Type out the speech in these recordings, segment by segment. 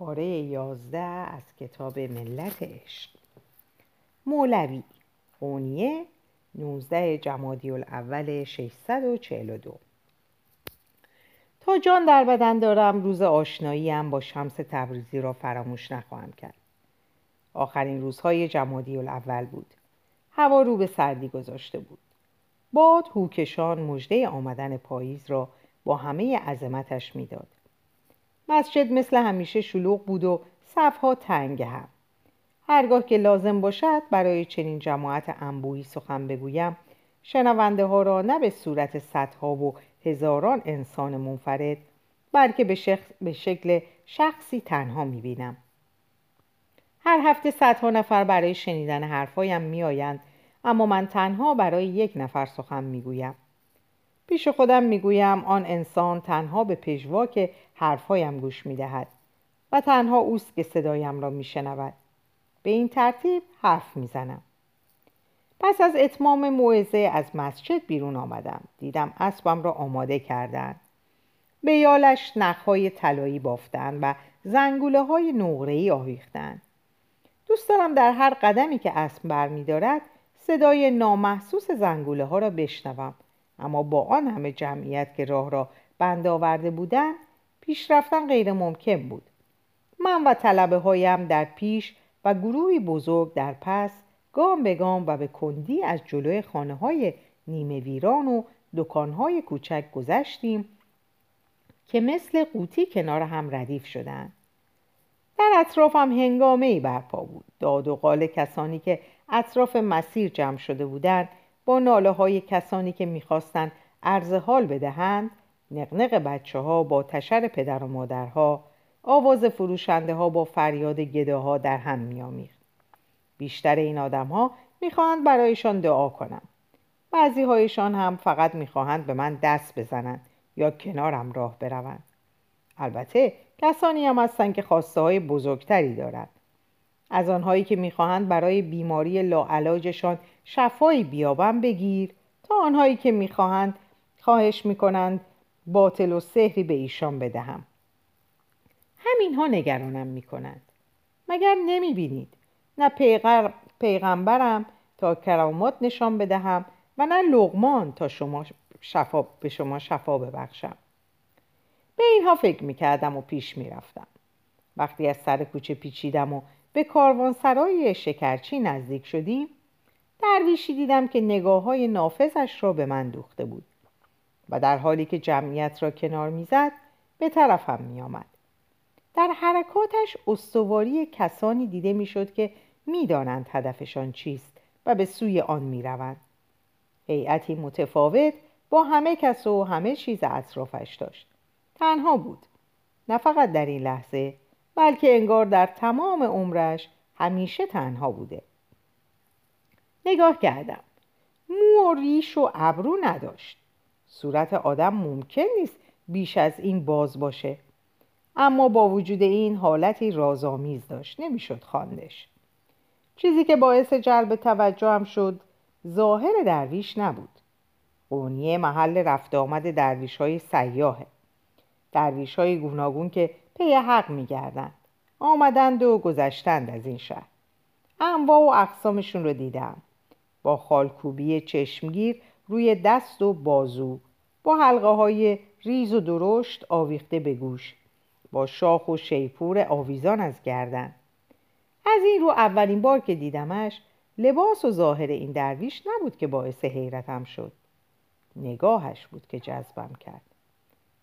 پاره 11 از کتاب ملت عشق. مولوی قونیه 19 جمادی الاول 642. تا جان در بدن دارم روز آشناییم با شمس تبریزی را فراموش نخواهم کرد. آخرین روزهای جمادی الاول بود. هوا رو به سردی گذاشته بود. باد هوکشان مژده آمدن پاییز را با همه عظمتش میداد. مسجد مثل همیشه شلوغ بود و صفها تنگ هم. هرگاه که لازم باشد برای چنین جماعت انبوهی سخن بگویم، شنونده ها را نه به صورت صدها و هزاران انسان منفرد، بلکه به شکل شخصی تنها میبینم. هر هفته صدها نفر برای شنیدن حرفایم میآیند، اما من تنها برای یک نفر سخن میگویم. پیش خودم میگویم آن انسان تنها به پژوا که حرفایم گوش میدهد و تنها اوست که صدایم را میشنود. به این ترتیب حرف میزنم. پس از اتمام موعظه از مسجد بیرون آمدم. دیدم اسبم را آماده کردن. به یالش نخهای طلایی بافتن و زنگوله های نقره‌ای آویختن. دوست دارم در هر قدمی که اسب برمیدارد صدای نامحسوس زنگوله ها را بشنوم، اما با آن همه جمعیت که راه را بند آورده بودند، پیش رفتن غیر ممکن بود. من و طلبه هایم در پیش و گروهی بزرگ در پس، گام به گام و به کندی از جلوی خانه های نیمه ویران و دکان های کوچک گذشتیم که مثل قوطی کنار هم ردیف شدند. در اطرافم هنگامه‌ای برپا بود. داد و قال کسانی که اطراف مسیر جمع شده بودند با ناله های کسانی که میخواستند عرض حال بدهند، نقنق بچه ها با تشر پدر و مادرها، آواز فروشنده ها با فریاد گداها در هم میامیخت. بیشتر این آدم ها میخواهند برایشان دعا کنم. بعضی هایشان هم فقط میخواهند به من دست بزنند یا کنارم راه بروند. البته کسانی هم هستند که خواسته های بزرگتری دارند. از آنهایی که میخواهند برای بیماری لاعلاجشان شفایی بیابم بگیر، تا آنهایی که میخواهند خواهش میکنند باطل و سحری به ایشان بدهم. همینها نگرانم میکنند. مگر نمیبینید نه پیغمبرم تا کرامات نشان بدهم و نه لقمان تا به شما شفا ببخشم. به اینها فکر میکردم و پیش میرفتم. وقتی از سر کوچه پیچیدم و به کاروانسرای شکرچی نزدیک شدیم، درویشی دیدم که نگاه‌های نافذش را به من دوخته بود و در حالی که جمعیت را کنار می‌زد به طرفم می‌آمد. در حرکاتش استواری کسانی دیده می‌شد که می‌دانند هدفشان چیست و به سوی آن می‌روند. هیئتی متفاوت با همه کس و همه چیز اطرافش داشت. تنها بود. نه فقط در این لحظه، بلکه انگار در تمام عمرش همیشه تنها بوده. نگاه کردم. مو و ریش و ابرو نداشت. صورت آدم ممکن نیست بیش از این باز باشه، اما با وجود این حالتی رازآمیز داشت. نمیشد خواندش. چیزی که باعث جلب توجهم شد ظاهر درویش نبود. قونیه محل رفت آمد درویش های سیاهه. درویش های گوناگون که پی حق می‌گردند، آمدند و گذشتند از این شهر. انواع و اقسامشون رو دیدم. با خالکوبی چشمگیر روی دست و بازو، با حلقه‌های ریز و درشت آویخته به گوش، با شاخ و شیپور آویزان از گردن. از این رو اولین بار که دیدمش، لباس و ظاهر این درویش نبود که باعث حیرتم شد. نگاهش بود که جذبم کرد.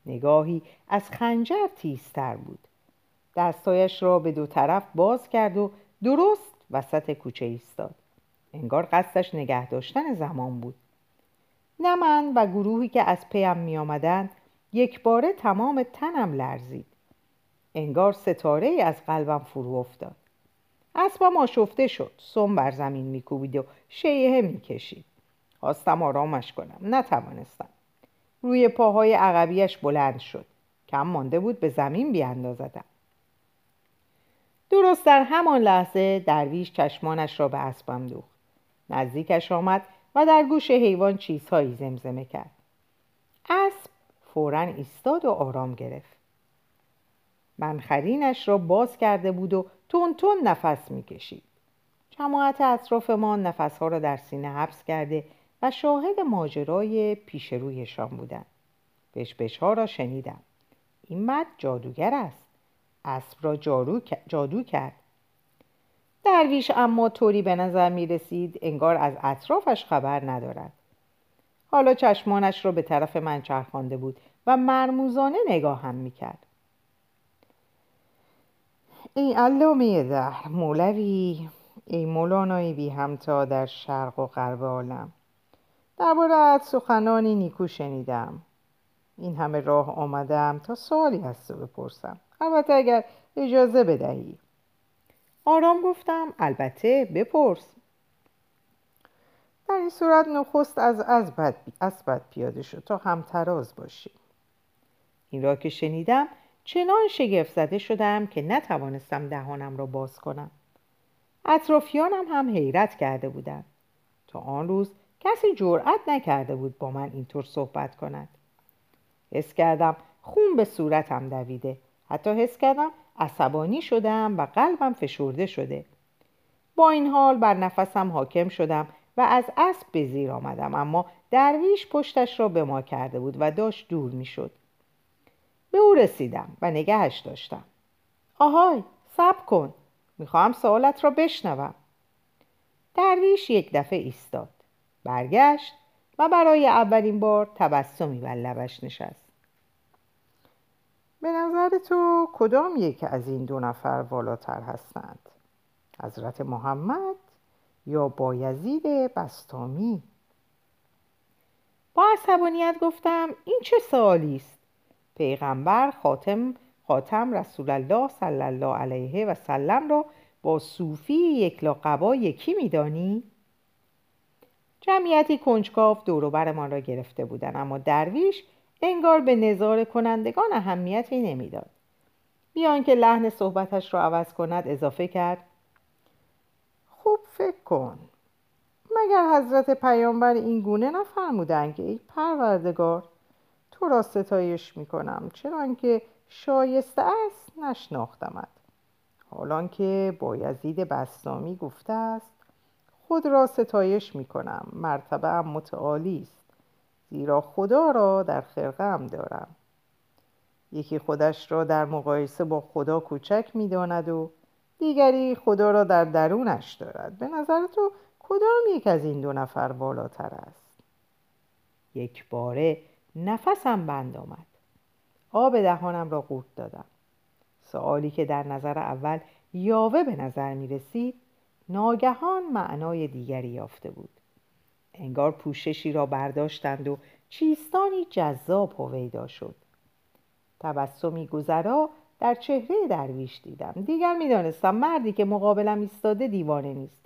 نگاهی از خنجر تیزتر بود. دستایش را به دو طرف باز کرد و درست وسط کوچه ایستاد. انگار قصدش نگه داشتن زمان بود. نه من و گروهی که از پیم می آمدن، یک باره تمام تنم لرزید. انگار ستاره ای از قلبم فرو افتاد. اسبم آشفته شد. سم بر زمین می کوبید و شیهه می کشید. خواستم آرامش کنم. نتوانستم. روی پاهای عقبیش بلند شد. کم مانده بود به زمین بیاندازدم. درست در همان لحظه درویش چشمانش را به اسبم دوخت. نزدیکش آمد و در گوش حیوان چیزهایی زمزمه کرد. اسب فوراً ایستاد و آرام گرفت. منخرینش را باز کرده بود و تون نفس میکشید. جماعت اطرافمان نفسها را در سینه حبس کرده و شاهد ماجرای پیش رویشان بودند. بشبشها را شنیدم. این مرد جادوگر است. اسب را جادو کرد. درویش اما طوری به نظر می رسید انگار از اطرافش خبر ندارد. حالا چشمانش را به طرف من چرخانده بود و مرموزانه نگاه هم می کرد. ای علامه دهر مولوی، ای مولانای بی همتا در شرق و غرب عالم، درباره‌ات سخنانی نیکو شنیدم. این همه راه آمدم تا سوالی از تو بپرسم، البته اگر اجازه بدهی. آرام گفتم البته بپرس. در این صورت نخست از اسبت پیاده شد تا همتراز باشی. این را که شنیدم چنان شگفت زده شدم که نتوانستم دهانم را باز کنم. اطرافیانم هم حیرت کرده بودند. تا آن روز کسی جرأت نکرده بود با من اینطور صحبت کند. حس کردم خون به صورتم دویده. حتی حس کردم عصبانی شدم و قلبم فشرده شده. با این حال بر نفسم حاکم شدم و از اسب به زیر آمدم، اما درویش پشتش را به ما کرده بود و داشت دور می شد. به او رسیدم و نگهش داشتم. آهای، صبر کن، میخواهم سوالت را بشنوم. درویش یک دفعه ایستاد، برگشت و برای اولین بار تبسمی بر لبش نشست. به نظر تو کدام یک از این دو نفر والاتر هستند؟ حضرت محمد یا بایزید بستامی؟ با عصبانیت گفتم این چه سوالی است؟ پیغمبر خاتم رسول الله صلی الله علیه و سلم را با صوفی یک لاقبا یکی می‌دانی؟ جمعیتی کنجکاو دور و برمان را گرفته بودند، اما درویش انگار به نظاره کنندگان اهمیتی نمیداد. بیان که لحن صحبتش را عوض کند اضافه کرد: خوب فکر کن، مگر حضرت پیامبر این گونه نفرمودند که ای پروردگار، تو را ستایش میکنم چنان که شایسته است نشناختمت. حالان که بایزید بسطامی گفته است خود را ستایش میکنم، مرتبه ام متعالی است، زیرا خدا را در خرقه‌ام دارم. یکی خودش را در مقایسه با خدا کوچک می‌داند و دیگری خدا را در درونش دارد. به نظر تو کدام یک از این دو نفر بالاتر است؟ یک باره نفسم بند آمد. آب دهانم را قورت دادم. سؤالی که در نظر اول یاوه به نظر می‌رسید، ناگهان معنای دیگری یافته بود. انگار پوششی را برداشتند و چیستانی جذاب هویدا شد. تبسمی گذرا در چهره درویش دیدم. دیگر می‌دانستم مردی که مقابلم ایستاده دیوانه نیست.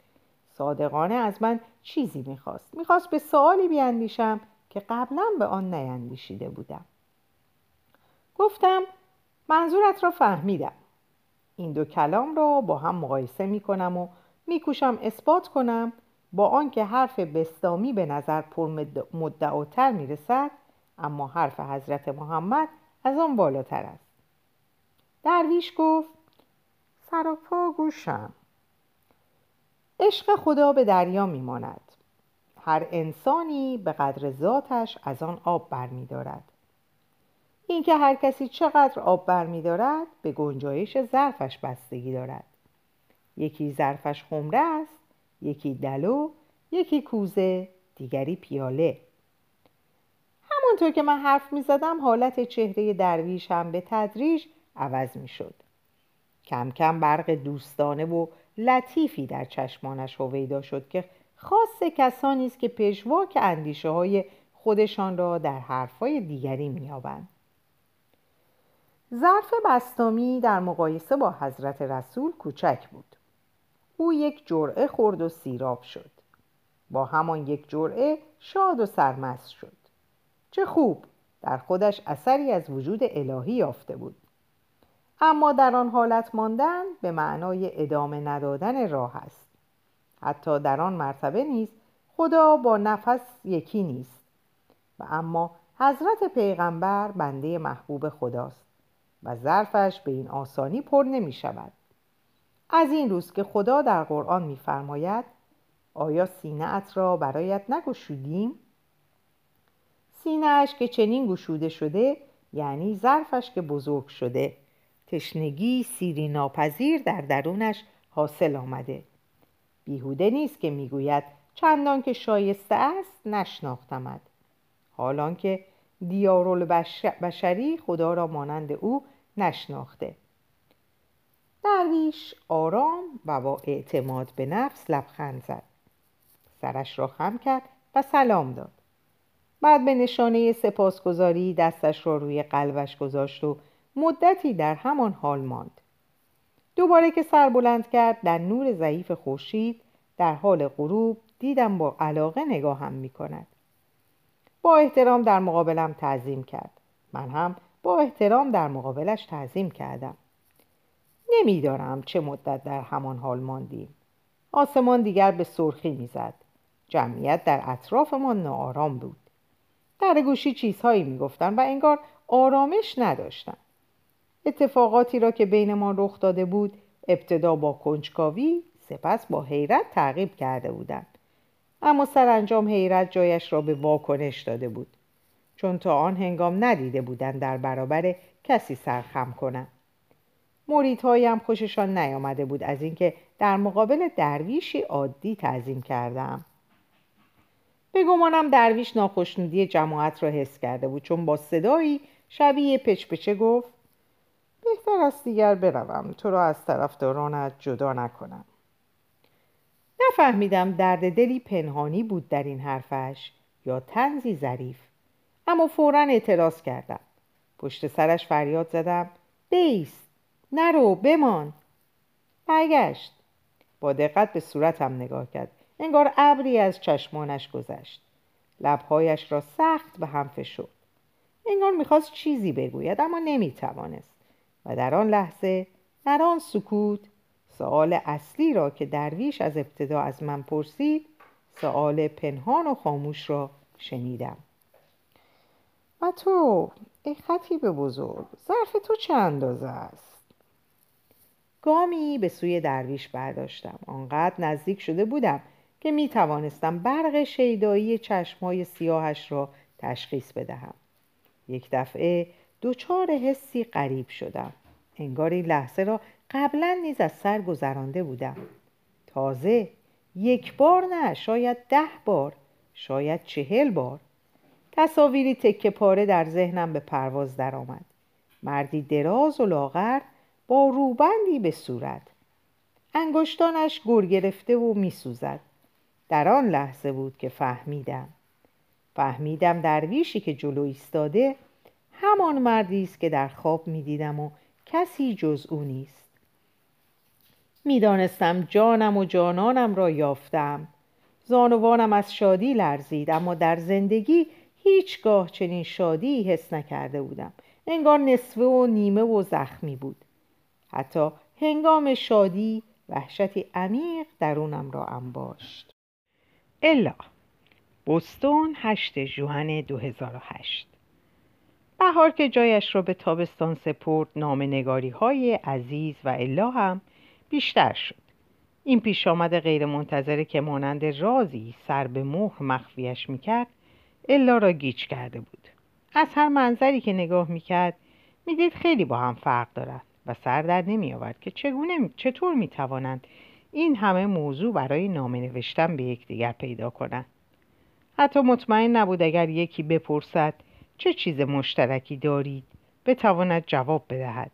صادقانه از من چیزی می‌خواست. می‌خواست به سؤالی بیاندیشم که قبلا به آن نیندیشیده بودم. گفتم منظورت را فهمیدم. این دو کلام را با هم مقایسه می‌کنم و می‌کوشم اثبات کنم با آنکه حرف بستامی به نظر پر مدعاتر می رسد، اما حرف حضرت محمد از آن بالاتر است. درویش گفت: سراپا گوشم. عشق خدا به دریا می ماند. هر انسانی به قدر ذاتش از آن آب بر می دارد. این که هر کسی چقدر آب بر می دارد به گنجایش ظرفش بستگی دارد. یکی ظرفش خمره است، یکی دلو، یکی کوزه، دیگری پیاله. همونطور که من حرف می زدم حالت چهره درویش هم به تدریج عوض می شد. کم کم برق دوستانه و لطیفی در چشمانش هویدا شد که خاص کسانی است که پژواک اندیشه های خودشان را در حرفهای دیگری می آبند. ظرف بستامی در مقایسه با حضرت رسول کوچک بود. او یک جرعه خورد و سیراب شد. با همان یک جرعه شاد و سرمست شد. چه خوب، در خودش اثری از وجود الهی یافته بود. اما در آن حالت ماندن به معنای ادامه ندادن راه است. حتی در آن مرتبه نیز خدا با نفس یکی نیست. و اما حضرت پیغمبر بنده محبوب خداست. و ظرفش به این آسانی پر نمی شود. از این روز که خدا در قرآن می فرماید آیا سینه‌ات را برایت نگشودیم؟ سینه‌اش که چنین گشوده شده یعنی ظرفش که بزرگ شده، تشنگی سیری ناپذیر در درونش حاصل آمده. بیهوده نیست که میگوید چندان که شایسته است نشناختمد، حالان که دیارالبشری خدا را مانند او نشناخته. درویش آرام و با اعتماد به نفس لبخند زد، سرش را خم کرد و سلام داد. بعد به نشانه سپاسگزاری دستش را روی قلبش گذاشت و مدتی در همان حال ماند. دوباره که سر بلند کرد در نور ضعیف خورشید در حال غروب دیدم با علاقه نگاهم می کند. با احترام در مقابلم تعظیم کرد. من هم با احترام در مقابلش تعظیم کردم. نمیدانم چه مدت در همان حال ماندیم. آسمان دیگر به سرخی می زد. جمعیت در اطرافمان ناآرام بود. در گوشی چیزهایی می گفتن و انگار آرامش نداشتن. اتفاقاتی را که بین ما رخ داده بود ابتدا با کنجکاوی سپس با حیرت تعقیب کرده بودند، اما سرانجام حیرت جایش را به واکنش داده بود، چون تا آن هنگام ندیده بودند در برابر کسی سرخم کنند. مریدهایی هم خوششان نیامده بود از اینکه در مقابل درویشی عادی تعظیم کردم. به گمانم درویش ناخشنودی جماعت را حس کرده بود، چون با صدایی شبیه پچپچه گفت بهتر است دیگر بروم، تو را از طرفدارانت جدا نکنم. نفهمیدم درد دلی پنهانی بود در این حرفش یا طنزی ظریف، اما فوراً اعتراض کردم. پشت سرش فریاد زدم بیست، نرو، بمان. برگشت، با دقت به صورتم نگاه کرد، انگار ابری از چشمانش گذشت. لبهایش را سخت به هم فشرد، انگار میخواست چیزی بگوید اما نمیتوانست. و در آن لحظه، در آن سکوت، سؤال اصلی را که درویش از ابتدا از من پرسید، سؤال پنهان و خاموش را شنیدم. و تو، ای خطیب بزرگ، ظرف تو چه اندازه است؟ گامی به سوی درویش برداشتم. آنقدر نزدیک شده بودم که می توانستم برق شیدایی چشمای سیاهش را تشخیص بدهم. یک دفعه دوچار حسی غریب شدم، انگار این لحظه را قبلا نیز از سر گذرانده بودم. تازه یک بار نه، شاید 10 بار، شاید 40 بار. تصاویری تکه پاره در ذهنم به پرواز درآمد. مردی دراز و لاغر با روبندی به صورت، انگشتانش گر گرفته و میسوزد. در آن لحظه بود که فهمیدم درویشی که جلو ایستاده همان مردی است که در خواب می‌دیدم و کسی جز او نیست. می‌دانستم جانم و جانانم را یافتم. زانوانم از شادی لرزید، اما در زندگی هیچگاه چنین شادی حس نکرده بودم. انگار نصفه و نیمه و زخمی بود. حتی هنگام شادی وحشتی عمیق درونم را انباشت. الا بوستون 8 ژوئن 2008. بهار که جایش را به تابستان سپرد، نامه‌نگاری‌های عزیز و الا هم بیشتر شد. این پیش آمد غیر منتظره که مانند رازی سر به مهر مخفیش میکرد، الا را گیج کرده بود. از هر منظری که نگاه میکرد میدید خیلی با هم فرق دارند و سر در نمیآورد که چطور میتوانند این همه موضوع برای نامه نوشتن به یکدیگر پیدا کنند. حتی مطمئن نبود اگر یکی بپرسد چه چیز مشترکی دارید بتواند جواب بدهد.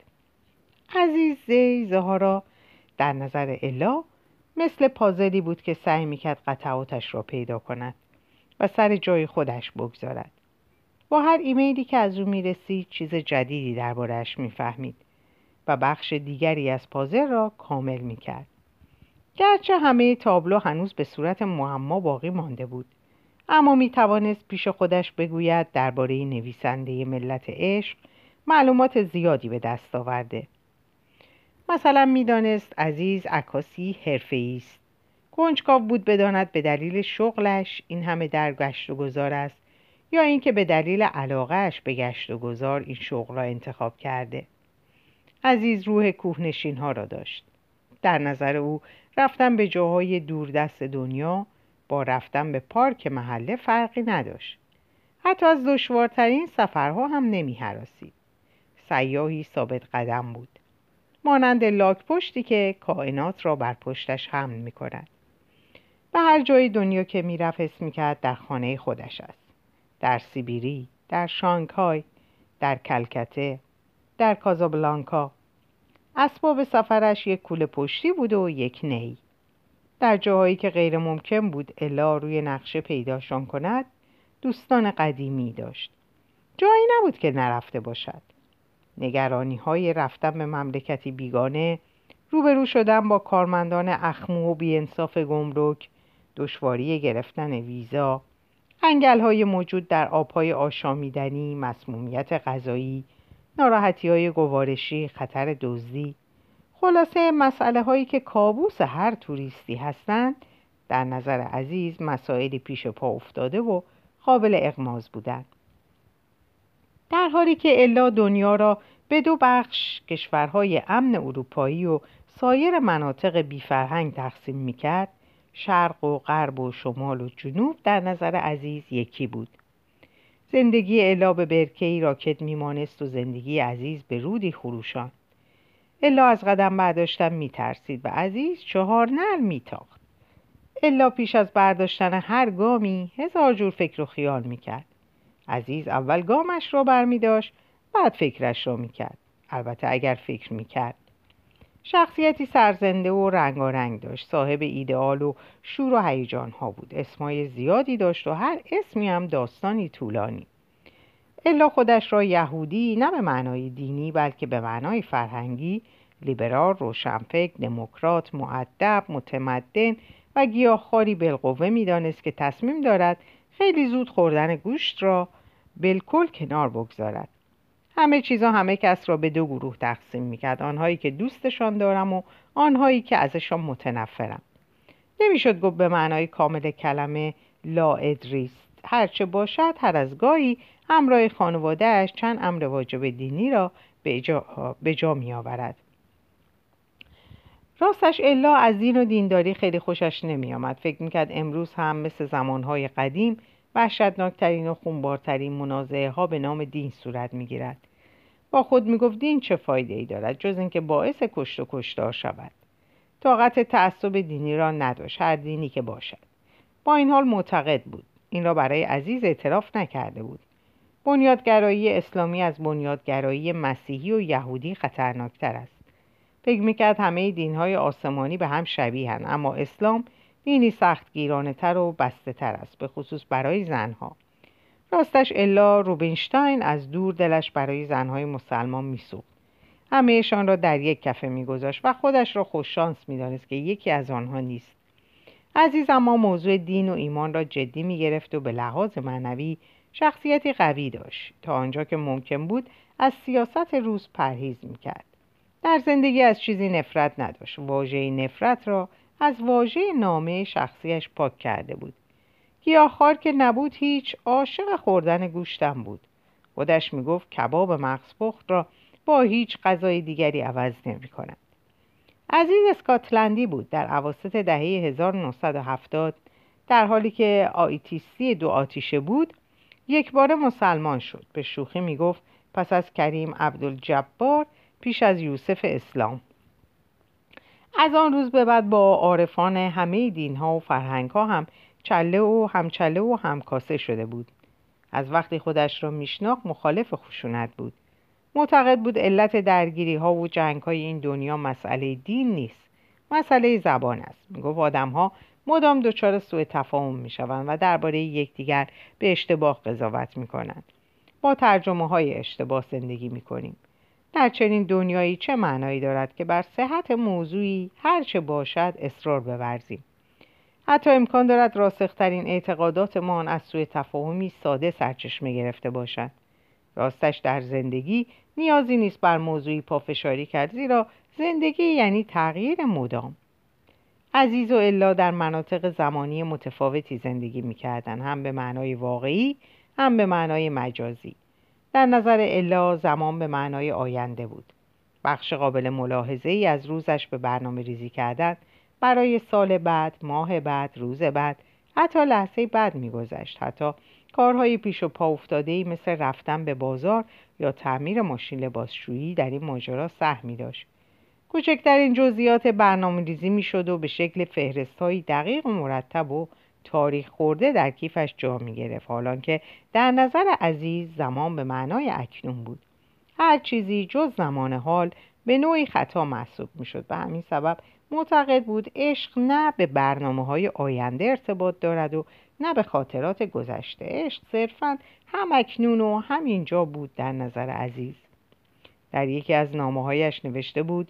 عزیزه زهارا در نظر الا مثل پازلی بود که سعی میکرد قطعاتش را پیدا کند و سر جای خودش بگذارد. با هر ایمیلی که از او میرسید چیز جدیدی درباره‌اش میفهمید و بخش دیگری از پازل را کامل میکرد. گرچه همه تابلو هنوز به صورت معما باقی مانده بود، اما می توانست پیش خودش بگوید درباره نویسنده ملت عشق معلومات زیادی به دست آورده. مثلا می دانست عزیز عکاسی حرفه‌ای است. کنجکاو بود بداند به دلیل شغلش این همه در گشت و گذار است یا اینکه به دلیل علاقه‌اش به گشت و گذار این شغل را انتخاب کرده. عزیز روح کوهنشین ها را داشت. در نظر او رفتن به جاهای دوردست دنیا با رفتن به پارک محله فرقی نداشت. حتی از دشوارترین سفرها هم نمی هراسید. سیاحی ثابت قدم بود، مانند لاک پشتی که کائنات را بر پشتش حمل می کند. به هر جای دنیا که می رفت حس می کرد در خانه خودش است. در سیبیری، در شانگهای، در کلکته، در کازابلانکا. اسباب سفرش یک کوله پشتی بود و یک نی. در جاهایی که غیر ممکن بود الا روی نقشه پیداشان کند، دوستان قدیمی داشت. جایی نبود که نرفته باشد. نگرانی های رفتن به مملکتی بیگانه، روبرو شدن با کارمندان اخمو و بی‌انصاف گمرک، دشواری گرفتن ویزا، انگل های موجود در آبهای آشامیدنی، مسمومیت غذایی، ناراحتی های گوارشی، خطر دزدی، خلاصه مسئله هایی که کابوس هر توریستی هستند، در نظر عزیز مسائلی پیش پا افتاده و قابل اغماض بودند. در حالی که الا دنیا را به دو بخش، کشورهای امن اروپایی و سایر مناطق بیفرهنگ تقسیم میکرد، شرق و غرب و شمال و جنوب در نظر عزیز یکی بود. زندگی الا به برکه‌ای راکت میمانست و زندگی عزیز به رودی خروشان. الا از قدم برداشتن میترسید و عزیز چهار نعل میتاخت. الا پیش از برداشتن هر گامی هزار جور فکر و خیال میکرد. عزیز اول گامش را برمیداشت، بعد فکرش را میکرد. البته اگر فکر میکرد. شخصیتی سرزنده و رنگارنگ داشت، صاحب ایدئال و شور و هیجان ها بود. اسمای زیادی داشت و هر اسمی هم داستانی طولانی. الا خودش را یهودی نه به معنای دینی بلکه به معنای فرهنگی، لیبرال، روشنفکر، دموکرات، مؤدب، متمدن و گیاهخواری بالقوه میدانست که تصمیم دارد خیلی زود خوردن گوشت را بالکل کنار بگذارد. همه چیزا همه کس را به دو گروه تقسیم میکرد، آنهایی که دوستشان دارم و آنهایی که ازشان متنفرم. نمیشد گفت به معنای کامل کلمه لا ادریست. هرچه باشد هر از گاهی همراه خانوادهش چند امر واجب دینی را به جا می آورد. راستش الا از دین و دینداری خیلی خوشش نمی آمد. فکر میکرد امروز هم مثل زمانهای قدیم وحشتناکترین و خونبارترین منازعه ها به نام دین صورت میگیرد. با خود میگفت دین چه فایده ای دارد جز اینکه باعث کشت و کشتار شود. طاقت تعصب دینی را نداشت، هر دینی که باشد. با این حال معتقد بود. این را برای عزیز اعتراف نکرده بود. بنیادگرایی اسلامی از بنیادگرایی مسیحی و یهودی خطرناکتر است. فکر میکرد همه دینهای آسمانی به هم شبیه‌اند، اما اسلام دینی سختگیرانه تر و بسته تر است، به خصوص برای زنها. راستش الا روبینشتاین از دور دلش برای زنهای مسلمان میسوخت. همه‌شان را در یک کفه میگذاشت و خودش را خوششانس میدانست که یکی از آنها نیست. عزیز اما موضوع دین و ایمان را جدی میگرفت و به لحاظ معنوی شخصیتی قوی داشت. تا آنجا که ممکن بود از سیاست روز پرهیز میکرد. در زندگی از چیزی نفرت نداشت. واژه نفرت را از واژه نامه شخصیش پاک کرده بود. گیاهخوار که نبود هیچ، عاشق خوردن گوشتم بود. خودش میگفت کباب مغز پخت را با هیچ غذای دیگری عوض نمی‌کند. عزیز اسکاتلندی بود. در اواسط دهه 1970 در حالی که آیتیسی دو آتیشه بود، یک بار مسلمان شد. به شوخی میگفت پس از کریم عبدالجبار پیش از یوسف اسلام. از آن روز به بعد با عارفان همه دینها و فرهنگها هم چله و همچله و همکاسه شده بود. از وقتی خودش را میشناخت مخالف خشونت بود. معتقد بود علت درگیریها و جنگهای این دنیا مسئله دین نیست، مسئله زبان است. میگفت آدمها مدام دچار سوء تفاهم میشوند و درباره یکدیگر به اشتباه قضاوت میکنند. با ترجمه های اشتباه زندگی میکنیم. در چنین دنیایی چه معنایی دارد که بر صحت موضوعی هر چه باشد اصرار بورزیم؟ حتی امکان دارد راسخترین اعتقاداتمان از سوء تفاهمی ساده سرچشمه گرفته باشد. راستش در زندگی نیازی نیست بر موضوعی پافشاری کرد، زیرا زندگی یعنی تغییر مدام. عزیز و الا در مناطق زمانی متفاوتی زندگی می‌کردند، هم به معنای واقعی هم به معنای مجازی. در نظر الا زمان به معنای آینده بود بخش قابل ملاحظه ای از روزش به برنامه ریزی کردن برای سال بعد، ماه بعد، روز بعد، حتی لحظه بعد میگذشت. حتی کارهای پیش و پا افتاده‌ای مثل رفتن به بازار یا تعمیر ماشین لباسشویی در این ماجرا سهمی داشت. کوچکترین جزئیات برنامه‌ریزی میشد و به شکل فهرست‌های دقیق و مرتب و تاریخ خورده در کیفش جا می‌گرفت، حالان که در نظر عزیز زمان به معنای اکنون بود. هر چیزی جز زمان حال به نوعی خطا محسوب میشد. به همین سبب معتقد بود عشق نه به برنامه‌های آینده ارتباط دارد و نه به خاطرات گذشته. عشق صرفاً هم اکنون و هم اینجا بود. در نظر عزیز در یکی از نامه‌هایش نوشته بود: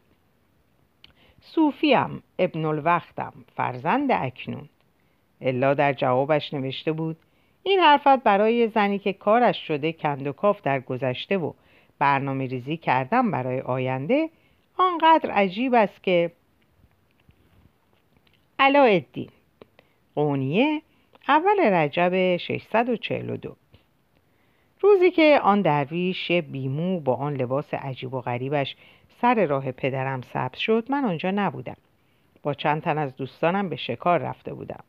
صوفیم، ابن الوقتم، فرزند اکنون. الا در جوابش نوشته بود: این حرفت برای زنی که کارش شده کند و کاف در گذشته و برنامه ریزی کردن برای آینده آنقدر عجیب است که علاءالدین قونیه، اول رجب 642، روزی که آن درویش بیمو با آن لباس عجیب و غریبش سر راه پدرم سبز شد، من آنجا نبودم. با چند تن از دوستانم به شکار رفته بودم.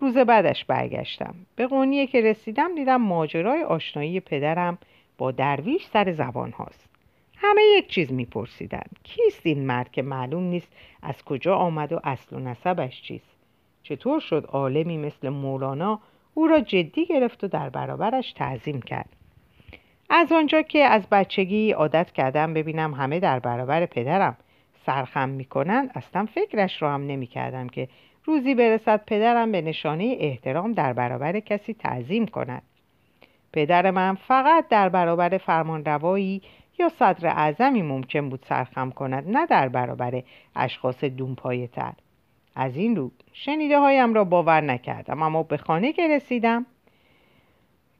روز بعدش برگشتم. به قونیه که رسیدم دیدم ماجرای آشنایی پدرم با درویش سر زبان هاست. همه یک چیز میپرسیدن: کیست این مرد که معلوم نیست از کجا آمد و اصل و نسبش چیست؟ چطور شد عالمی مثل مولانا او را جدی گرفت و در برابرش تعظیم کرد؟ از آنجا که از بچگی عادت کردم ببینم همه در برابر پدرم سرخم میکنند، اصلا فکرش رو هم نمیکردم که روزی برسد پدرم به نشانه احترام در برابر کسی تعظیم کند. پدر من فقط در برابر فرمانروایی یا صدر اعظمی ممکن بود سرخم کند، نه در برابر اشخاص دونپایه تر. از این رو شنیده هایم را باور نکردم، اما به خانه که رسیدم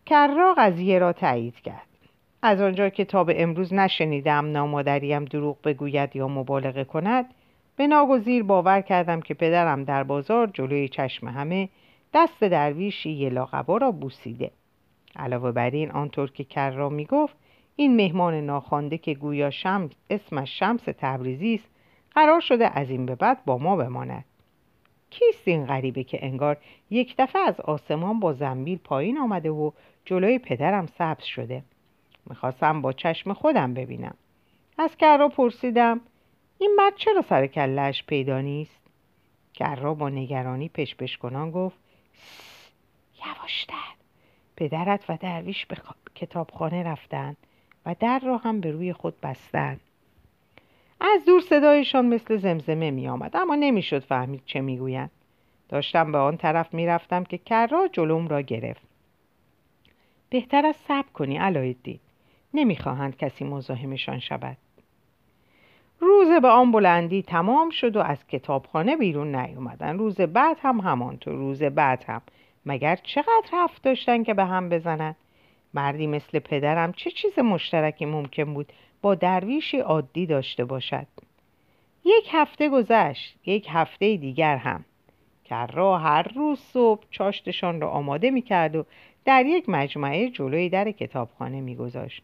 کررا قضیه را تایید کرد. از آنجا که تا به امروز نشنیدم نامادریم دروغ بگوید یا مبالغه کند، به ناگزیر باور کردم که پدرم در بازار جلوی چشم همه دست درویشی یه لاغبا را بوسیده. علاوه بر این، آنطور که کررا می گفت، این مهمان ناخوانده که گویا اسمش شمس تبریزی است، قرار شده از این به بعد با ما بماند. کیست این غریبه که انگار یک دفعه از آسمان با زنبیل پایین آمده و جلوی پدرم سبز شده؟ میخواستم با چشم خودم ببینم. از کررا پرسیدم: این مرد چرا سر کله‌اش پیدا نیست؟ کررا با نگرانی پشپش کنان گفت: یواشتر، پدرت و درویش به کتابخانه رفتن و در را هم به روی خود بستن. از دور صدایشان مثل زمزمه می آمد، اما نمی شد فهمید چه می گویند. داشتم به آن طرف می رفتم که کررا جلوم را گرفت: بهتر است صبر کنی علاءالدین، نمی خواهند کسی مزاحمشان شود. روز به آن بلندی تمام شد و از کتابخانه بیرون نیومدن. روز بعد هم همانطور، روز بعد هم. مگر چقدر حرف داشتن که به هم بزنند؟ مردی مثل پدرم چه چیز مشترکی ممکن بود با درویشی عادی داشته باشد؟ یک هفته گذشت، یک هفته دیگر هم. کررا هر روز صبح چاشتشان را آماده می‌کرد و در یک مجمعه جلوی در کتابخانه می‌گذاشت.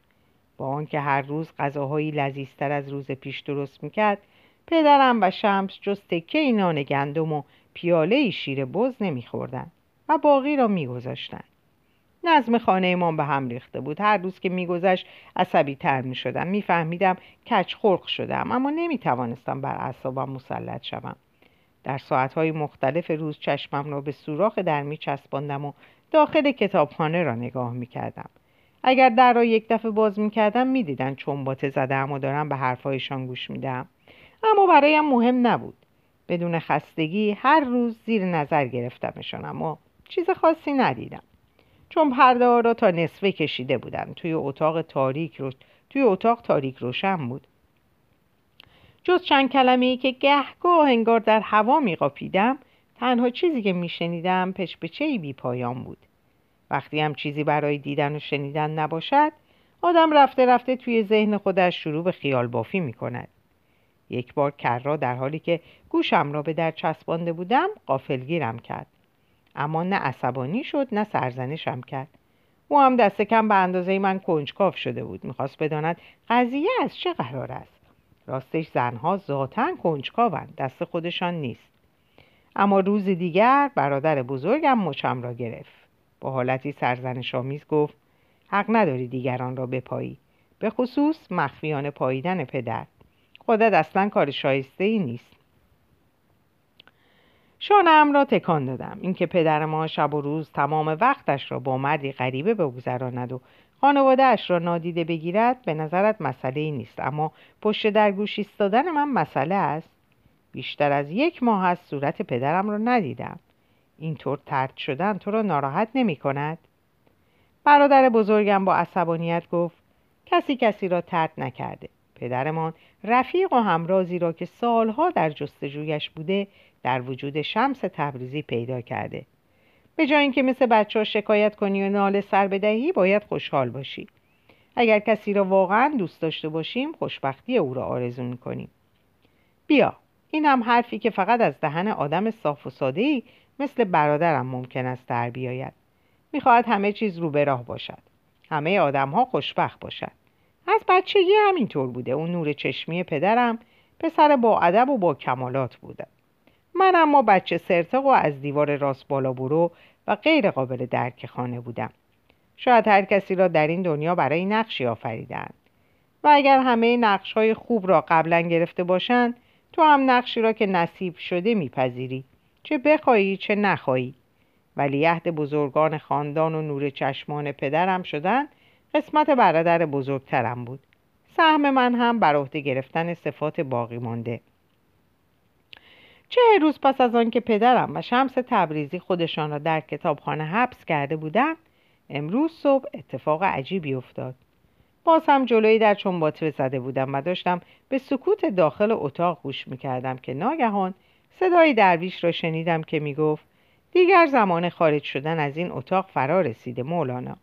با آنکه هر روز غذاهایی لذیذتر از روز پیش درست می‌کرد، پدرم و شمس جز تکه‌ای نان گندم و پیاله‌ای شیر بز نمی‌خوردند و باقی را می‌گذاشتند. نظم خانه ما به هم ریخته بود. هر روز که می‌گذشت عصبی تر می‌شدم. می‌فهمیدم کج خلق شدم، اما نمی‌توانستم بر اعصابم مسلط شوم. در ساعت‌های مختلف روز چشمم را به سوراخ در می‌چسباندم و داخل کتابخانه را نگاه می‌کردم. اگر در را یک دفعه باز می‌کردم، می‌دیدن چنباته زده‌ام و دارم به حرف‌هایشان گوش می‌دهم، اما برایم مهم نبود. بدون خستگی هر روز زیر نظر گرفتمشان، اما چیز خاصی ندیدم، چون پرده‌ها را تا نصفه کشیده بودند. توی اتاق تاریک روشن بود. جز چند کلمه‌ای که گهگاه انگار در هوا می‌قاپیدم، تنها چیزی که می‌شنیدم پشپچه‌ای بی‌پایان بود. وقتی هم چیزی برای دیدن و شنیدن نباشد، آدم رفته رفته توی ذهن خودش شروع به خیال بافی می‌کند. یک بار کررا در حالی که گوشم را به در چسبانده بودم، غافلگیرم کرد. اما نه عصبانی شد نه سرزنشم کرد. او هم دست کم به اندازه من کنجکاو شده بود. میخواست بداند قضیه از چه قرار است. راستش زنها ذاتن کنجکاوند، دست خودشان نیست. اما روز دیگر برادر بزرگم مچم را گرفت. با حالتی سرزنش‌آمیز گفت حق نداری دیگران را بپایی، به خصوص مخفیانه پاییدن پدر. خودت اصلا کار شایسته‌ای نیست. شانم را تکان دادم. اینکه پدر ما شب و روز تمام وقتش را با مردی غریبه بگذراند و خانواده اش را نادیده بگیرد به نظرت مسئله‌ای نیست، اما پشت در گوش ایستادن من مسئله است. بیشتر از 1 ماه از صورت پدرم را ندیدم. اینطور طرد شدن تو را ناراحت نمی کند؟ برادر بزرگم با عصبانیت گفت کسی را طرد نکرده. پدرمان رفیق و همرازی را که سالها در جستجویش بوده در وجود شمس تبریزی پیدا کرده. به جای اینکه مثل بچه‌ها شکایت کنی و ناله سر بدهی باید خوشحال باشی. اگر کسی را واقعا دوست داشته باشیم خوشبختی او را آرزو می‌کنیم. بیا، این هم حرفی که فقط از دهن آدم صاف و ساده‌ای مثل برادرم ممکن است در بیاید. می‌خواهد همه چیز رو به راه باشد. همه آدم‌ها خوشبخت باشند. از بچگی همینطور بوده. اون نور چشمی پدرم پسر با ادب و با کمالات بوده. من اما بچه سرتق و از دیوار راست بالا برو و غیر قابل درک خانه بودم. شاید هر کسی را در این دنیا برای نقشی آفریدند و اگر همه نقش‌های خوب را قبلا گرفته باشند تو هم نقشی را که نصیب شده میپذیری، چه بخوایی چه نخوایی. ولی عهد بزرگان خاندان و نور چشمان پدرم شدن قسمت برادر بزرگترم بود. سهم من هم بر عهده گرفتن صفات باقی مانده. 4 روز پس از آن که پدرم و شمس تبریزی خودشان را در کتابخانه حبس کرده بودند، امروز صبح اتفاق عجیبی افتاد. باز هم جلویی در چنباته زده بودم و داشتم به سکوت داخل اتاق گوش می‌کردم که ناگهان صدای درویش را شنیدم که می‌گفت دیگر زمان خارج شدن از این اتاق فرا رسیده مولانا.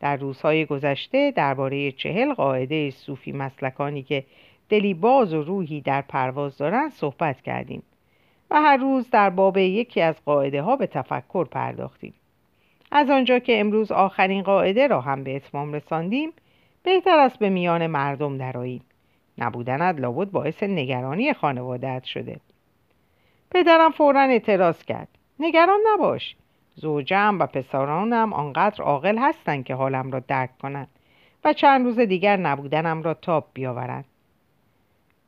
در روزهای گذشته درباره 40 قاعده صوفی مسلکانی که دلی باز و روحی در پرواز دارند صحبت کردیم و هر روز در باب یکی از قاعده ها به تفکر پرداختیم. از آنجا که امروز آخرین قاعده را هم به اتمام رساندیم، بهتر است به میان مردم درآییم. نبودنت لابد باعث نگرانی خانواده‌ات شده. پدرم فوراً اعتراض کرد. نگران نباش. زوجم و پسرانم آنقدر عاقل هستند که حالم را درک کنند و چند روز دیگر نبودنم را تاب بیاورند.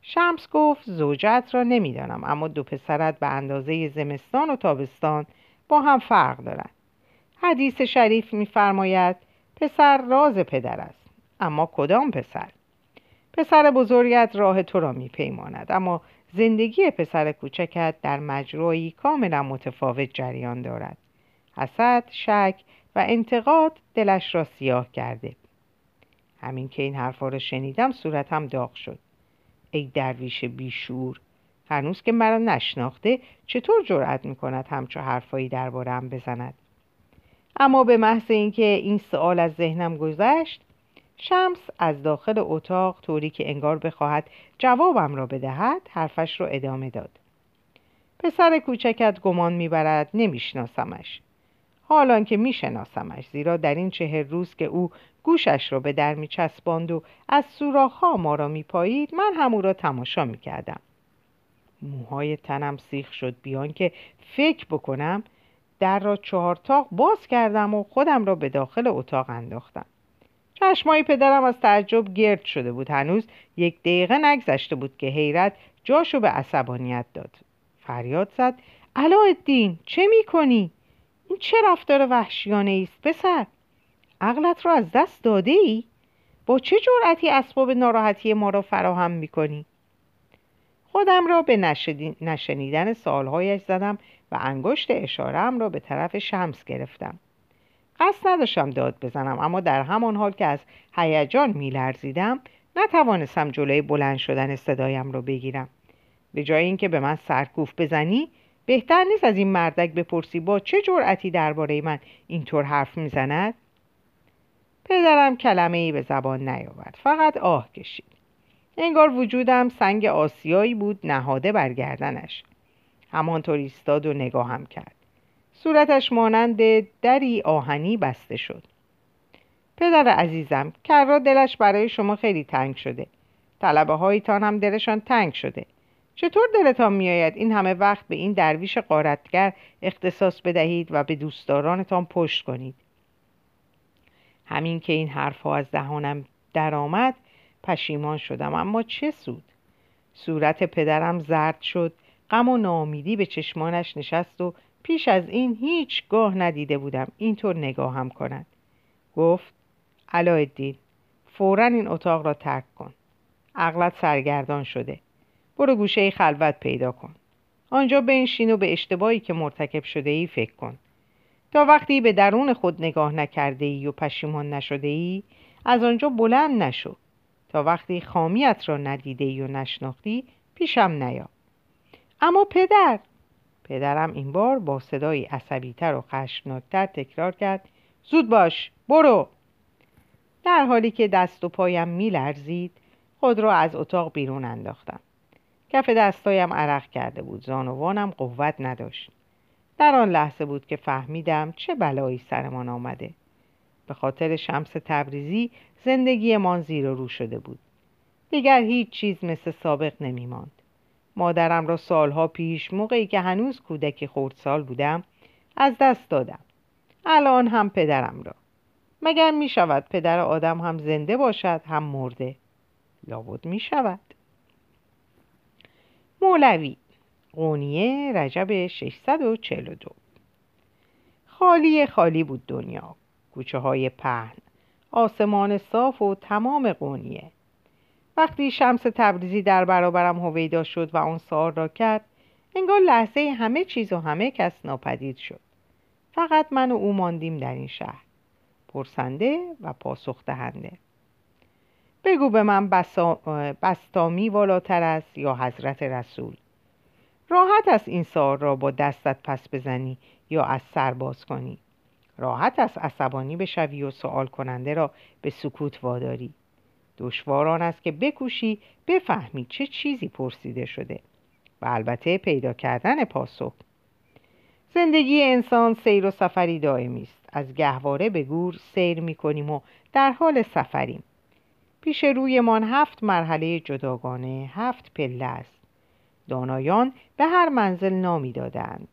شمس گفت زوجت را نمیدانم، اما 2 پسرت به اندازه زمستان و تابستان با هم فرق دارند. حدیث شریف می‌فرماید پسر راز پدر است، اما کدام پسر؟ پسر بزرگت راه تو را می‌پیماند، اما زندگی پسر کوچکت در مجرایی کاملا متفاوت جریان دارد. حسد، شک و انتقاد دلش را سیاه کرده. همین که این حرفا را شنیدم صورتم داغ شد. ای درویش بیشور، هنوز که مرا نشناخته چطور جرأت میکند همچو حرفایی درباره‌ام بزند؟ اما به محض اینکه این سوال از ذهنم گذشت، شمس از داخل اتاق طوری که انگار بخواهد جوابم را بدهد حرفش را ادامه داد. پسر کوچکت گمان میبرد نمیشناسمش، حالان که میشناسمش، زیرا در این 4 روز که او گوشش را به در میچسباند و از سوراخ‌ها ما را میپایید من هم او را تماشا میکردم. موهای تنم سیخ شد. بیان که فکر بکنم در را 4 تاق باز کردم و خودم را به داخل اتاق انداختم. چشمای پدرم از تعجب گرد شده بود. هنوز 1 دقیقه نگذشته بود که حیرت جاشو به عصبانیت داد. فریاد زد علاءالدین چه میکنی؟ این چه رفتار وحشیانه ایست پسر؟ عقلت را از دست داده ای؟ با چه جرأتی اسباب ناراحتی ما را فراهم میکنی؟ خودم را به نشنیدن سوالهایش زدم و انگشت اشاره‌ام را به طرف شمس گرفتم. قصد نداشتم داد بزنم، اما در همان حال که از هیجان میلرزیدم نتوانستم جلوی بلند شدن صدایم را بگیرم. به جای اینکه به من سرکوف بزنی بهتر نیست از این مردک بپرسی با چه جرأتی درباره من اینطور حرف میزند؟ پدرم کلمه‌ای به زبان نیاورد، فقط آه کشید. انگار وجودم سنگ آسیایی بود نهاده بر گردنش. همانطور ایستاد و نگاهم کرد. صورتش مانند دری آهنی بسته شد. پدر عزیزم، کرا دلش برای شما خیلی تنگ شده. طلبه هایتان هم دلشان تنگ شده. چطور دلتان میآید این همه وقت به این درویش غارتگر اختصاص بدهید و به دوستدارانتان پشت کنید؟ همین که این حرفها از دهانم درآمد پشیمان شدم، اما چه سود. صورت پدرم زرد شد، غم و ناامیدی به چشمانش نشست و پیش از این هیچگاه ندیده بودم اینطور نگاهم کند. گفت: علاءالدین، فوراً این اتاق را ترک کن، عقلت سرگردان شده، برو گوشه خلوت پیدا کن، آنجا بنشین و به اشتباهی که مرتکب شده ای فکر کن. تا وقتی به درون خود نگاه نکرده ای و پشیمان نشده ای از آنجا بلند نشو. تا وقتی خامیت را ندیده ای و نشناختی پیشم نیا. اما پدر، پدرم این بار با صدای عصبی‌تر و خشمناک‌تر تکرار کرد: زود باش، برو. در حالی که دست و پایم می‌لرزید خود را از اتاق بیرون انداختم. کف دستایم عرق کرده بود، زانوانم قوت نداشت. در آن لحظه بود که فهمیدم چه بلایی سرمان آمده. به خاطر شمس تبریزی زندگیمان زیر و رو شده بود. دیگر هیچ چیز مثل سابق نمی‌ماند. مادرم را سالها پیش، موقعی که هنوز کودکی خردسال بودم، از دست دادم. الان هم پدرم را. مگر می شود پدر آدم هم زنده باشد هم مرده؟ لابد می شود. مولوی، قونیه، رجب 642. خالی بود دنیا. کوچه های پهن، آسمان صاف و تمام قونیه. وقتی شمس تبریزی در برابرم هویدا شد و آن سؤال را کرد، انگار لحظه همه چیز و همه کس ناپدید شد. فقط من و او ماندیم در این شهر، پرسنده و پاسخ دهنده. بگو به من بستامی والاتر است یا حضرت رسول؟ راحت است این سؤال را با دستت پس بزنی یا از سر باز کنی. راحت است عصبانی بشوی و سؤال کننده را به سکوت واداری. دشوار آن است که بکوشی بفهمی چه چیزی پرسیده شده و البته پیدا کردن پاسخ. زندگی انسان سیر و سفری دائمی است. از گهواره به گور سیر می‌کنیم و در حال سفریم. پیش رویمان 7 مرحله جداگانه، 7 پله است. دانایان به هر منزل نامی دادند.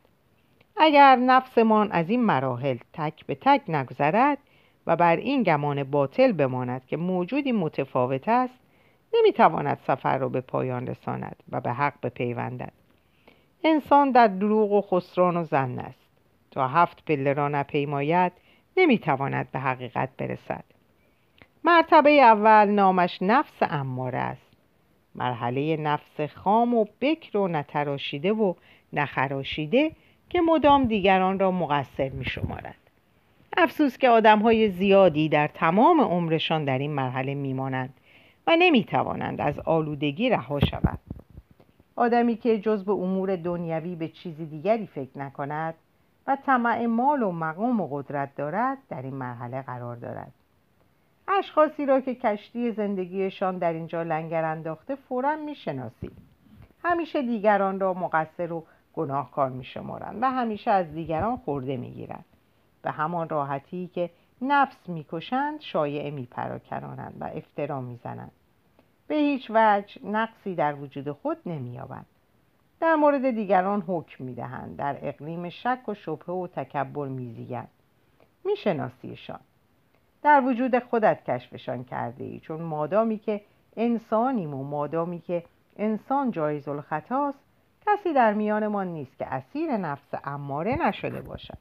اگر نفسمان از این مراحل تک به تک نگذرد و بر این گمان باطل بماند که موجودی متفاوت است، نمیتواند سفر را به پایان رساند و به حق بپیوندد. انسان در دروغ و خسران و زن است. تا 7 پله را نپیماید نمیتواند به حقیقت برسد. مرتبه اول نامش نفس اماره است. مرحله نفس خام و بکر و نتراشیده و نخراشیده که مدام دیگران را مقصر می شمارد. افسوس که آدم‌های زیادی در تمام عمرشان در این مرحله میمانند و نمیتوانند از آلودگی رها شوند. آدمی که جز به امور دنیوی به چیزی دیگری فکر نکند و طمع مال و مقام و قدرت دارد در این مرحله قرار دارد. اشخاصی را که کشتی زندگیشان در اینجا لنگر انداخته فوراً میشناسید. همیشه دیگران را مقصر و گناهکار میشمارند و همیشه از دیگران خورده میگیرند. به همان راحتی که نفس میکشند شایعه میپراکنانند و افترا میزنند. به هیچ وجه نقصی در وجود خود نمییابند. در مورد دیگران حکم میدهند، در اقلیم شک و شبهه و تکبر میزیند. میشناسیشان، در وجود خودت کشفشان کرده ای، چون مادامی که انسانیم و مادامی که انسان جایز الخطاست، کسی در میان ما نیست که اسیر نفس اماره نشده باشد.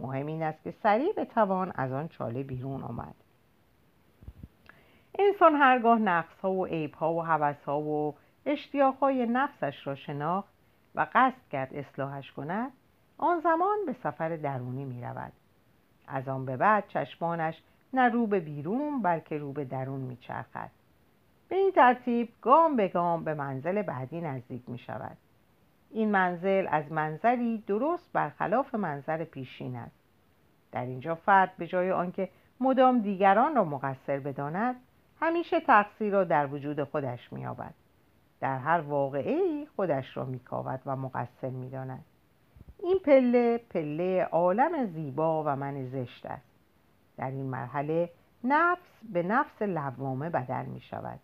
مهم این است که سریع بتوان از آن چاله بیرون آمد. انسان هرگاه نقص‌ها و عیب‌ها و هوس‌ها و اشتیاق‌های نفسش را شناخت و قصد کرد اصلاحش کند، آن زمان به سفر درونی می رود. از آن به بعد چشمانش نه رو به بیرون بلکه رو به درون می چرخد. به این ترتیب گام به گام به منزل بعدی نزدیک می شود. این منزل از منظری درست برخلاف منظر پیشین است. در اینجا فرد به جای آنکه مدام دیگران را مقصر بداند، همیشه تقصیر را در وجود خودش می‌یابد. در هر واقعه‌ای خودش را می‌کاود و مقصر می‌داند. این پله، پله عالم زیبا و من زشت است. در این مرحله نفس به نفس لوامه بدل می‌شود.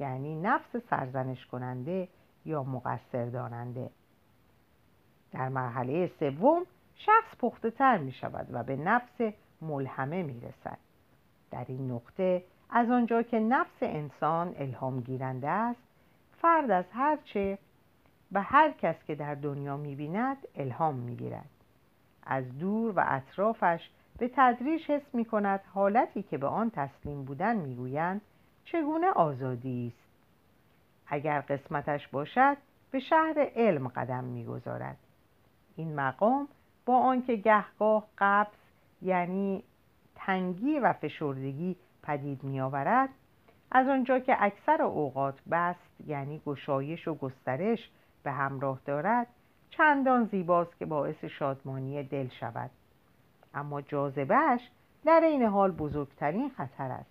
یعنی نفس سرزنش کننده یا مقصر داننده. در مرحله سوم شخص پخته تر می شود و به نفس ملهمه می رسد. در این نقطه از آنجا که نفس انسان الهام گیرنده است، فرد از هر چه و هر کس که در دنیا می بیند الهام می گیرد. از دور و اطرافش به تدریج حس می کند حالتی که به آن تسلیم بودن می گویند چگونه آزادی است. اگر قسمتش باشد به شهر علم قدم می گذارد. این مقام با آنکه گهگاه قبض یعنی تنگی و فشردگی پدید می آورد، از آنجا که اکثر اوقات بست یعنی گشایش و گسترش به همراه دارد، چندان زیباست که باعث شادمانی دل شود. اما جاذبه‌اش در این حال بزرگترین خطر است،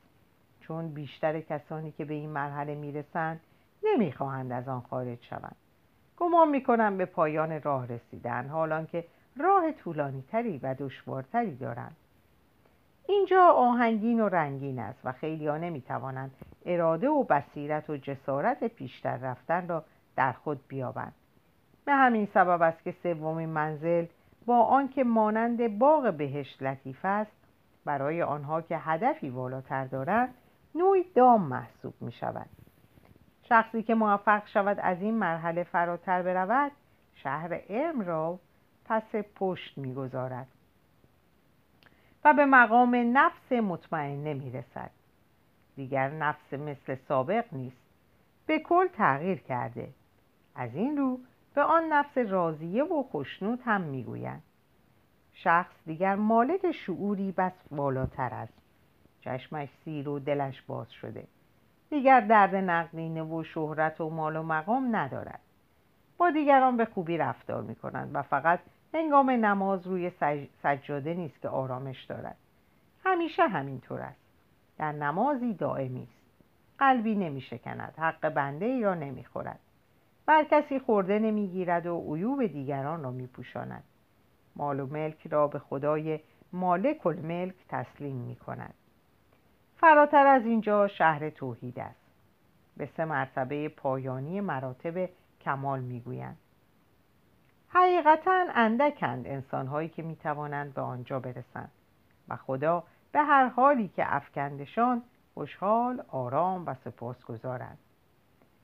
چون بیشتر کسانی که به این مرحله میرسند نمیخواهند از آن خارج شوند. گمان میکنم به پایان راه رسیدن، حالان که راه طولانی تری و دشوارتری دارند. اینجا آهنگین و رنگین است و خیلی ها نمیتوانند اراده و بصیرت و جسارت پیشتر رفتن را در خود بیابند. به همین سبب است که سومین منزل با آنکه مانند باغ بهشت لطیف است، برای آنها که هدفی بالاتر دارند نوعی دام محسوب می شود. شخصی که موفق شود از این مرحله فراتر برود، شهر علم را پس پشت می گذارد و به مقام نفس مطمئنه می رسد. دیگر نفس مثل سابق نیست، به کل تغییر کرده. از این رو به آن نفس راضیه و خوشنود هم می گویند. شخص دیگر مالک شعوری بس بالاتر است. چشمش سیر و دلش باز شده. دیگر درد نقدینه و شهرت و مال و مقام ندارد. با دیگران به خوبی رفتار می کنند و فقط هنگام نماز روی سجاده نیست که آرامش دارد. همیشه همینطور است. در نمازی دائمی است. قلبی نمی شکند. حق بنده ای را نمی خورد. بر کسی خورده نمی گیرد و عیوب دیگران را می پوشاند. مال و ملک را به خدای مالک الملک تسلیم می کند. فراتر از اینجا شهر توحید است. به 3 مرتبه پایانی مراتب کمال می گویند. حقیقتاً اندکند انسانهایی که می توانند به آنجا برسند و خدا به هر حالی که افکندشان خوشحال، آرام و سپاسگزار است.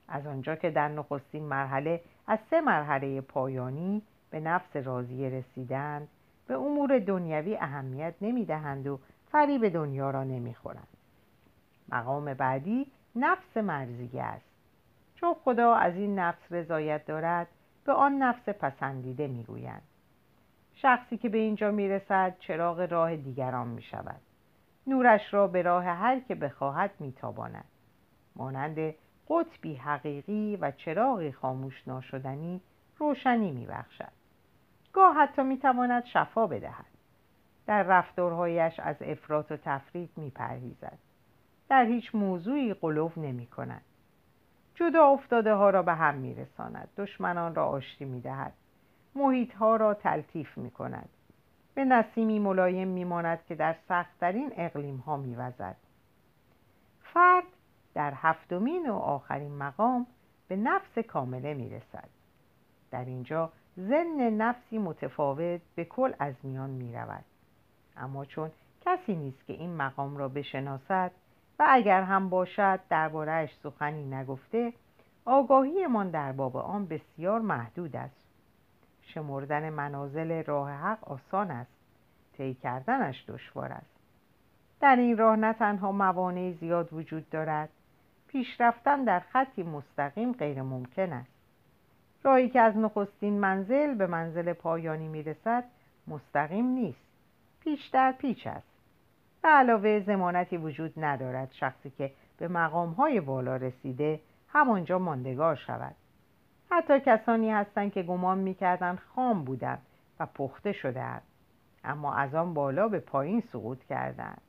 از آنجا که در نخستین مرحله از 3 مرحله پایانی به نفس راضیه رسیدند، به امور دنیوی اهمیت نمیدهند و فریب دنیا را نمیخورند. مقام بعدی نفس مرضیه است. چون خدا از این نفس رضایت دارد، به آن نفس پسندیده میگویند. شخصی که به اینجا میرسد چراغ راه دیگران میشود. نورش را به راه هر که بخواهد میتاباند. مانند قطبی حقیقی و چراغی خاموش ناشدنی روشنی میبخشد. گاه حتی میتواند شفا بدهد. در رفتارهایش از افراط و تفرید میپرهیزد. در هیچ موضوعی غلو نمیکند. جدا افتاده ها را به هم میرساند. دشمنان را آشتی میدهد. محیط ها را تلطیف میکند. به نسیمی ملایم میماند که در سختترین اقلیم ها میوزد. فرد در 7مین و آخرین مقام به نفس کامله میرسد. در اینجا ذهن نفسی متفاوت به کل از میان میرود. اما چون کسی نیست که این مقام را بشناسد و اگر هم باشد درباره اش سخنی نگفته، آگاهی من در باب آن بسیار محدود است. شمردن منازل راه حق آسان است، طی کردنش دشوار است. در این راه نه تنها موانع زیاد وجود دارد، پیشرفتن در خطی مستقیم غیر ممکن است. راهی که از نخستین منزل به منزل پایانی میرسد مستقیم نیست، پیچ در پیچ است. به علاوه ضمانتی وجود ندارد شخصی که به مقام‌های بالا رسیده همانجا ماندگار شود. حتی کسانی هستند که گمان می‌کردند خام بودند و پخته شده‌اند، اما از آن بالا به پایین سقوط کردند.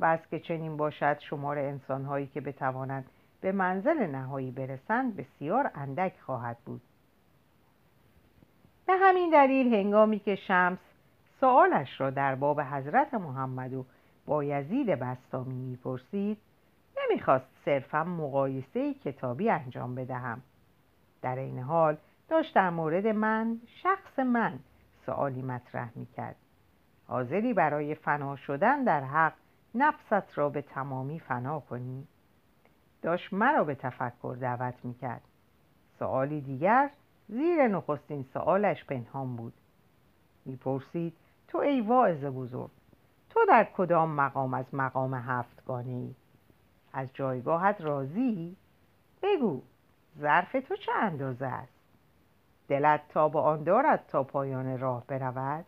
و از که چنین باشد شمار انسان‌هایی که بتوانند به منزل نهایی برسند بسیار اندک خواهد بود. به همین دلیل هنگامی که شمس سوالش را در باب حضرت محمد و بایزید بستامی می‌پرسید، نمیخواست صرفا مقایسه کتابی انجام بدهم. در این حال داشت در مورد من، شخص من، سؤالی مطرح میکرد. حاضری برای فنا شدن در حق نفست را به تمامی فنا کنی؟ داشت مرا به تفکر دعوت میکرد. سؤالی دیگر زیر نخستین سؤالش پنهان بود. میپرسید تو ای واعظ بزرگ، تو در کدام مقام از مقام هفتگانه ای؟ از جایگاهت راضی؟ بگو ظرف تو چه اندازه است؟ دلت تا به آن دارد تا پایان راه برود؟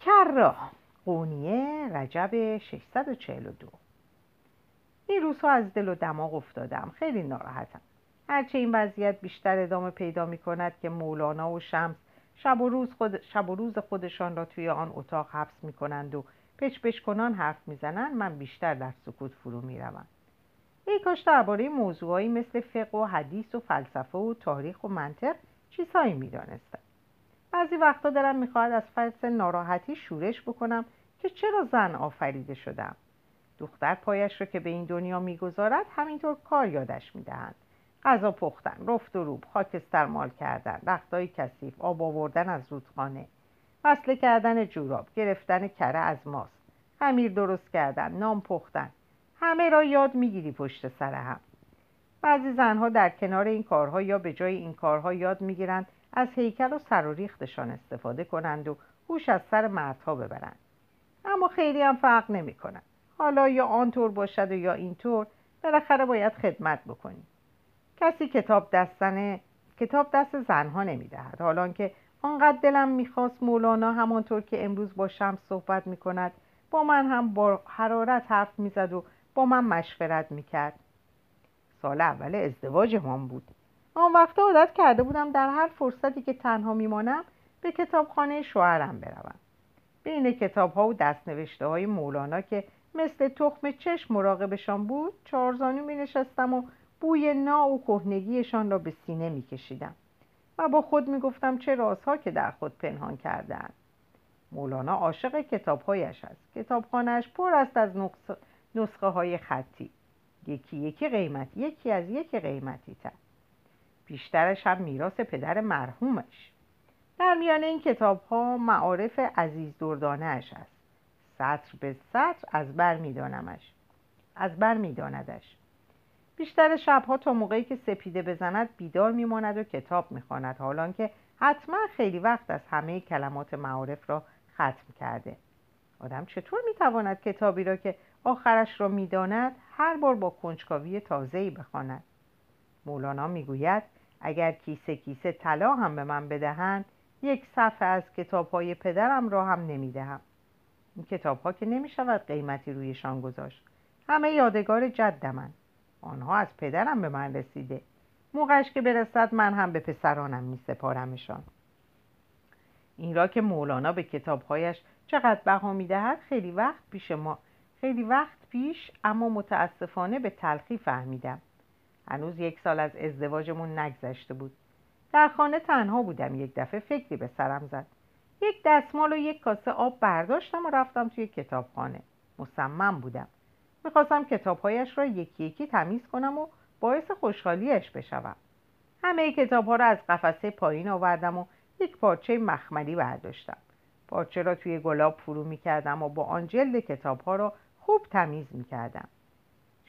کرا قونیه رجب 642. این روزها از دل و دماغ افتادم، خیلی ناراحتم. هرچه این وضعیت بیشتر ادامه پیدا می کند که مولانا و شمس شب و روز خودشان را توی آن اتاق حبس می کنند و پچ‌پچ کنان حرف می زنند، من بیشتر در سکوت فرو می روم. ای کاش درباره موضوعایی مثل فقه و حدیث و فلسفه و تاریخ و منطق چیزهایی می دانستم. بعضی وقتا دلم می خواهد از فرط ناراحتی شورش بکنم که چرا زن آفریده شدم. دختر پایش رو که به این دنیا می گذارد همینطور کار یادش می دهند. غذا پختن، رفت و روب، خاکستر مال کردن، رختای کثیف، آب آوردن از رودخانه، وصله کردن جوراب، گرفتن کره از ماست، خمیر درست کردن، نان پختن، همه را یاد میگیری پشت سر هم. بعضی زنها در کنار این کارها یا به جای این کارها یاد میگیرند از هیکل و سر و ریختشان استفاده کنند و هوش از سر مردها ببرند. اما خیلی هم فرق نمی کنند. حالا یا آنطور باشد و یا اینطور، بالاخره باید خدمت بکنی. کسی کتاب دست زنها نمیدهد. حالان که آنقدر دلم میخواست مولانا همانطور که امروز با شمس صحبت میکند با من هم با حرارت حرف میزد و با من مشورت میکرد. سال اول ازدواج هم بود. آن وقتا عادت کرده بودم در هر فرصتی که تنها میمانم به کتابخانه شوهرم بروم. بین کتابها و دستنوشته های مولانا که مثل تخم چشم مراقبشان بود چارزانو مینشستم و بوی نا و کهنگیشان را به سینه می کشیدم و با خود می گفتم چه رازها که در خود پنهان کرده‌اند. مولانا عاشق کتابهایش است. کتابخانه‌اش پر است از نسخه های خطی، یکی از یکی قیمتی تر. بیشترش هم میراث پدر مرحومش. در میان این کتابها معارف عزیز دردانه‌اش است. سطر به سطر از بر می داندش. بیشتر شبها تا موقعی که سپیده بزند بیدار میماند و کتاب میخواند، حالان که حتما خیلی وقت از همه کلمات معارف را ختم کرده. آدم چطور میتواند کتابی را که آخرش را میداند هر بار با کنجکاوی تازه‌ای بخواند؟ مولانا میگوید اگر کیسه کیسه طلا هم به من بدهند یک صفحه از کتابهای پدرم را هم نمیدهم. این کتابها که نمیشود قیمتی رویشان گذاشت. همه یادگار جدم‌اند. آنها از پدرم به من رسیده. موقعش که برسد من هم به پسرانم می سپارمشان. این را که مولانا به کتابهایش چقدر بها می دهد خیلی وقت پیش اما متاسفانه به تلخی فهمیدم. هنوز 1 سال از ازدواجمون نگذشته بود. در خانه تنها بودم. یک دفعه فکری به سرم زد. یک دستمال و یک کاسه آب برداشتم و رفتم توی کتابخانه. مصمم بودم. میخواستم کتابهایش را یکی یکی تمیز کنم و باعث خوشحالیش بشوم. همه کتابها را از قفسه پایین آوردم و یک پارچه مخملی برداشتم. پارچه را توی گلاب فرو میکردم و با آن جلد کتابها را خوب تمیز میکردم.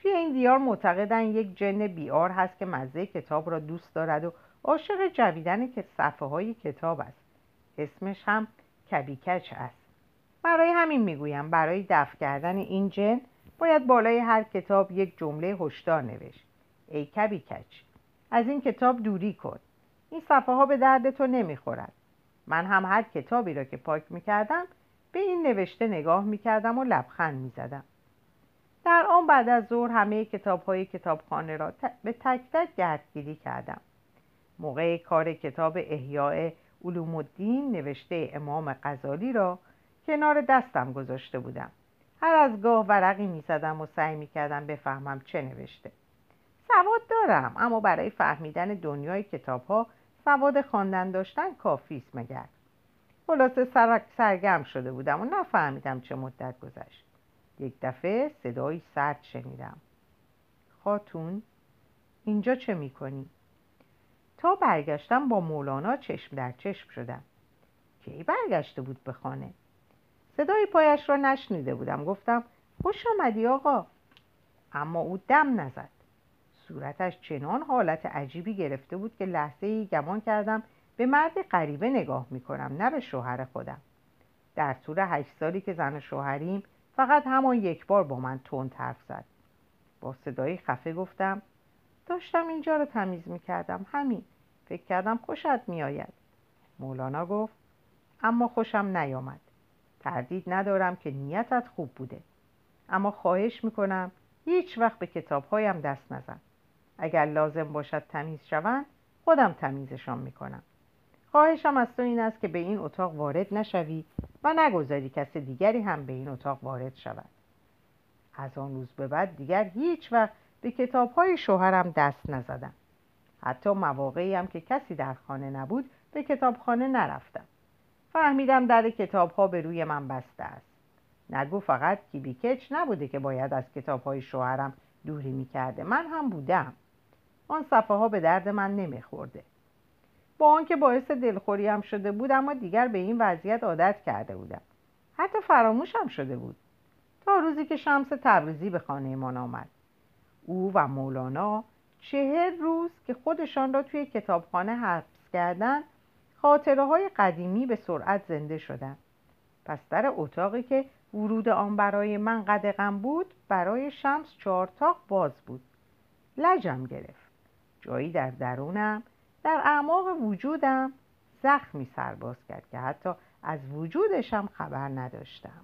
توی این دیار معتقدن یک جن بیار هست که مزه کتاب را دوست دارد و عاشق جویدن صفحه های کتاب است. اسمش هم کبیکچ است. برای همین میگویم برای دفع کردن این جن باید بالای هر کتاب یک جمله هشدار نوشت. ای کبیکچ، از این کتاب دوری کن. این صفحه ها به درد تو نمیخورد. من هم هر کتابی را که پاک میکردم به این نوشته نگاه میکردم و لبخند میزدم. در آن بعد از ظهر همه کتابهای کتابخانه را به تک تک گردگیری کردم. موقع کار کتاب احیاء علوم الدین نوشته امام غزالی را کنار دستم گذاشته بودم. هر از گاه ورقی می‌زدم و سعی می‌کردم بفهمم چه نوشته. سواد دارم اما برای فهمیدن دنیای کتاب‌ها سواد خواندن داشتن کافی است مگر. خلاصه سرگرم شده بودم و نفهمیدم چه مدت گذشت. یک دفعه صدایی سرد شنیدم. خاتون، اینجا چه میکنی؟ تا برگشتم با مولانا چشم در چشم شدم. کی برگشته بود به خانه؟ صدای پایش را نشنیده بودم. گفتم خوش آمدی آقا. اما او دم نزد. صورتش چنان حالت عجیبی گرفته بود که لحظه‌ای گمان کردم به مرد غریبه نگاه میکنم، نه به شوهر خودم. در طول 8 سالی که زن شوهریم فقط همان یک بار با من تند حرف زد. با صدای خفه گفتم داشتم اینجا رو تمیز میکردم، همین فکر کردم خوشت میآید. مولانا گفت اما خوشم نیامد. تردید ندارم که نیتت خوب بوده، اما خواهش میکنم هیچ وقت به کتابهایم دست نزن. اگر لازم باشد تمیز شوند خودم تمیزشان میکنم. خواهشم از تو این است که به این اتاق وارد نشوی و نگذاری کس دیگری هم به این اتاق وارد شود. از آن روز به بعد دیگر هیچ وقت به کتابهای شوهرم دست نزدم. حتی مواقعی هم که کسی در خانه نبود به کتابخانه نرفتم. فهمیدم در کتابها به روی من بسته است. نگو فقط کیبیکچ نبوده که باید از کتابهای شوهرم دوری میکرده. من هم بودم. آن صفحه ها به درد من نمیخورده. با آنکه باعث دلخوری هم شده بود، اما دیگر به این وضعیت عادت کرده بودم. حتی فراموشم شده بود. تا روزی که شمس تبریزی به خانه ما آمد. او و مولانا 40 روز که خودشان را توی کتابخانه حبس کردن، خاطره های قدیمی به سرعت زنده شدند. پس در اتاقی که ورود آن برای من قدغن بود، برای شمس 4 تاق باز بود. لجم گرفت. جایی در درونم، در اعماق وجودم زخمی سرباز کرد که حتی از وجودشم خبر نداشتم.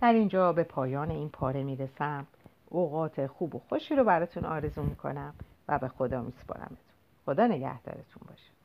در اینجا به پایان این پاره میرسم. اوقات خوب و خوشی رو براتون آرزو میکنم و به خدا میسپارمتون. خدا نگهدارتون باشه.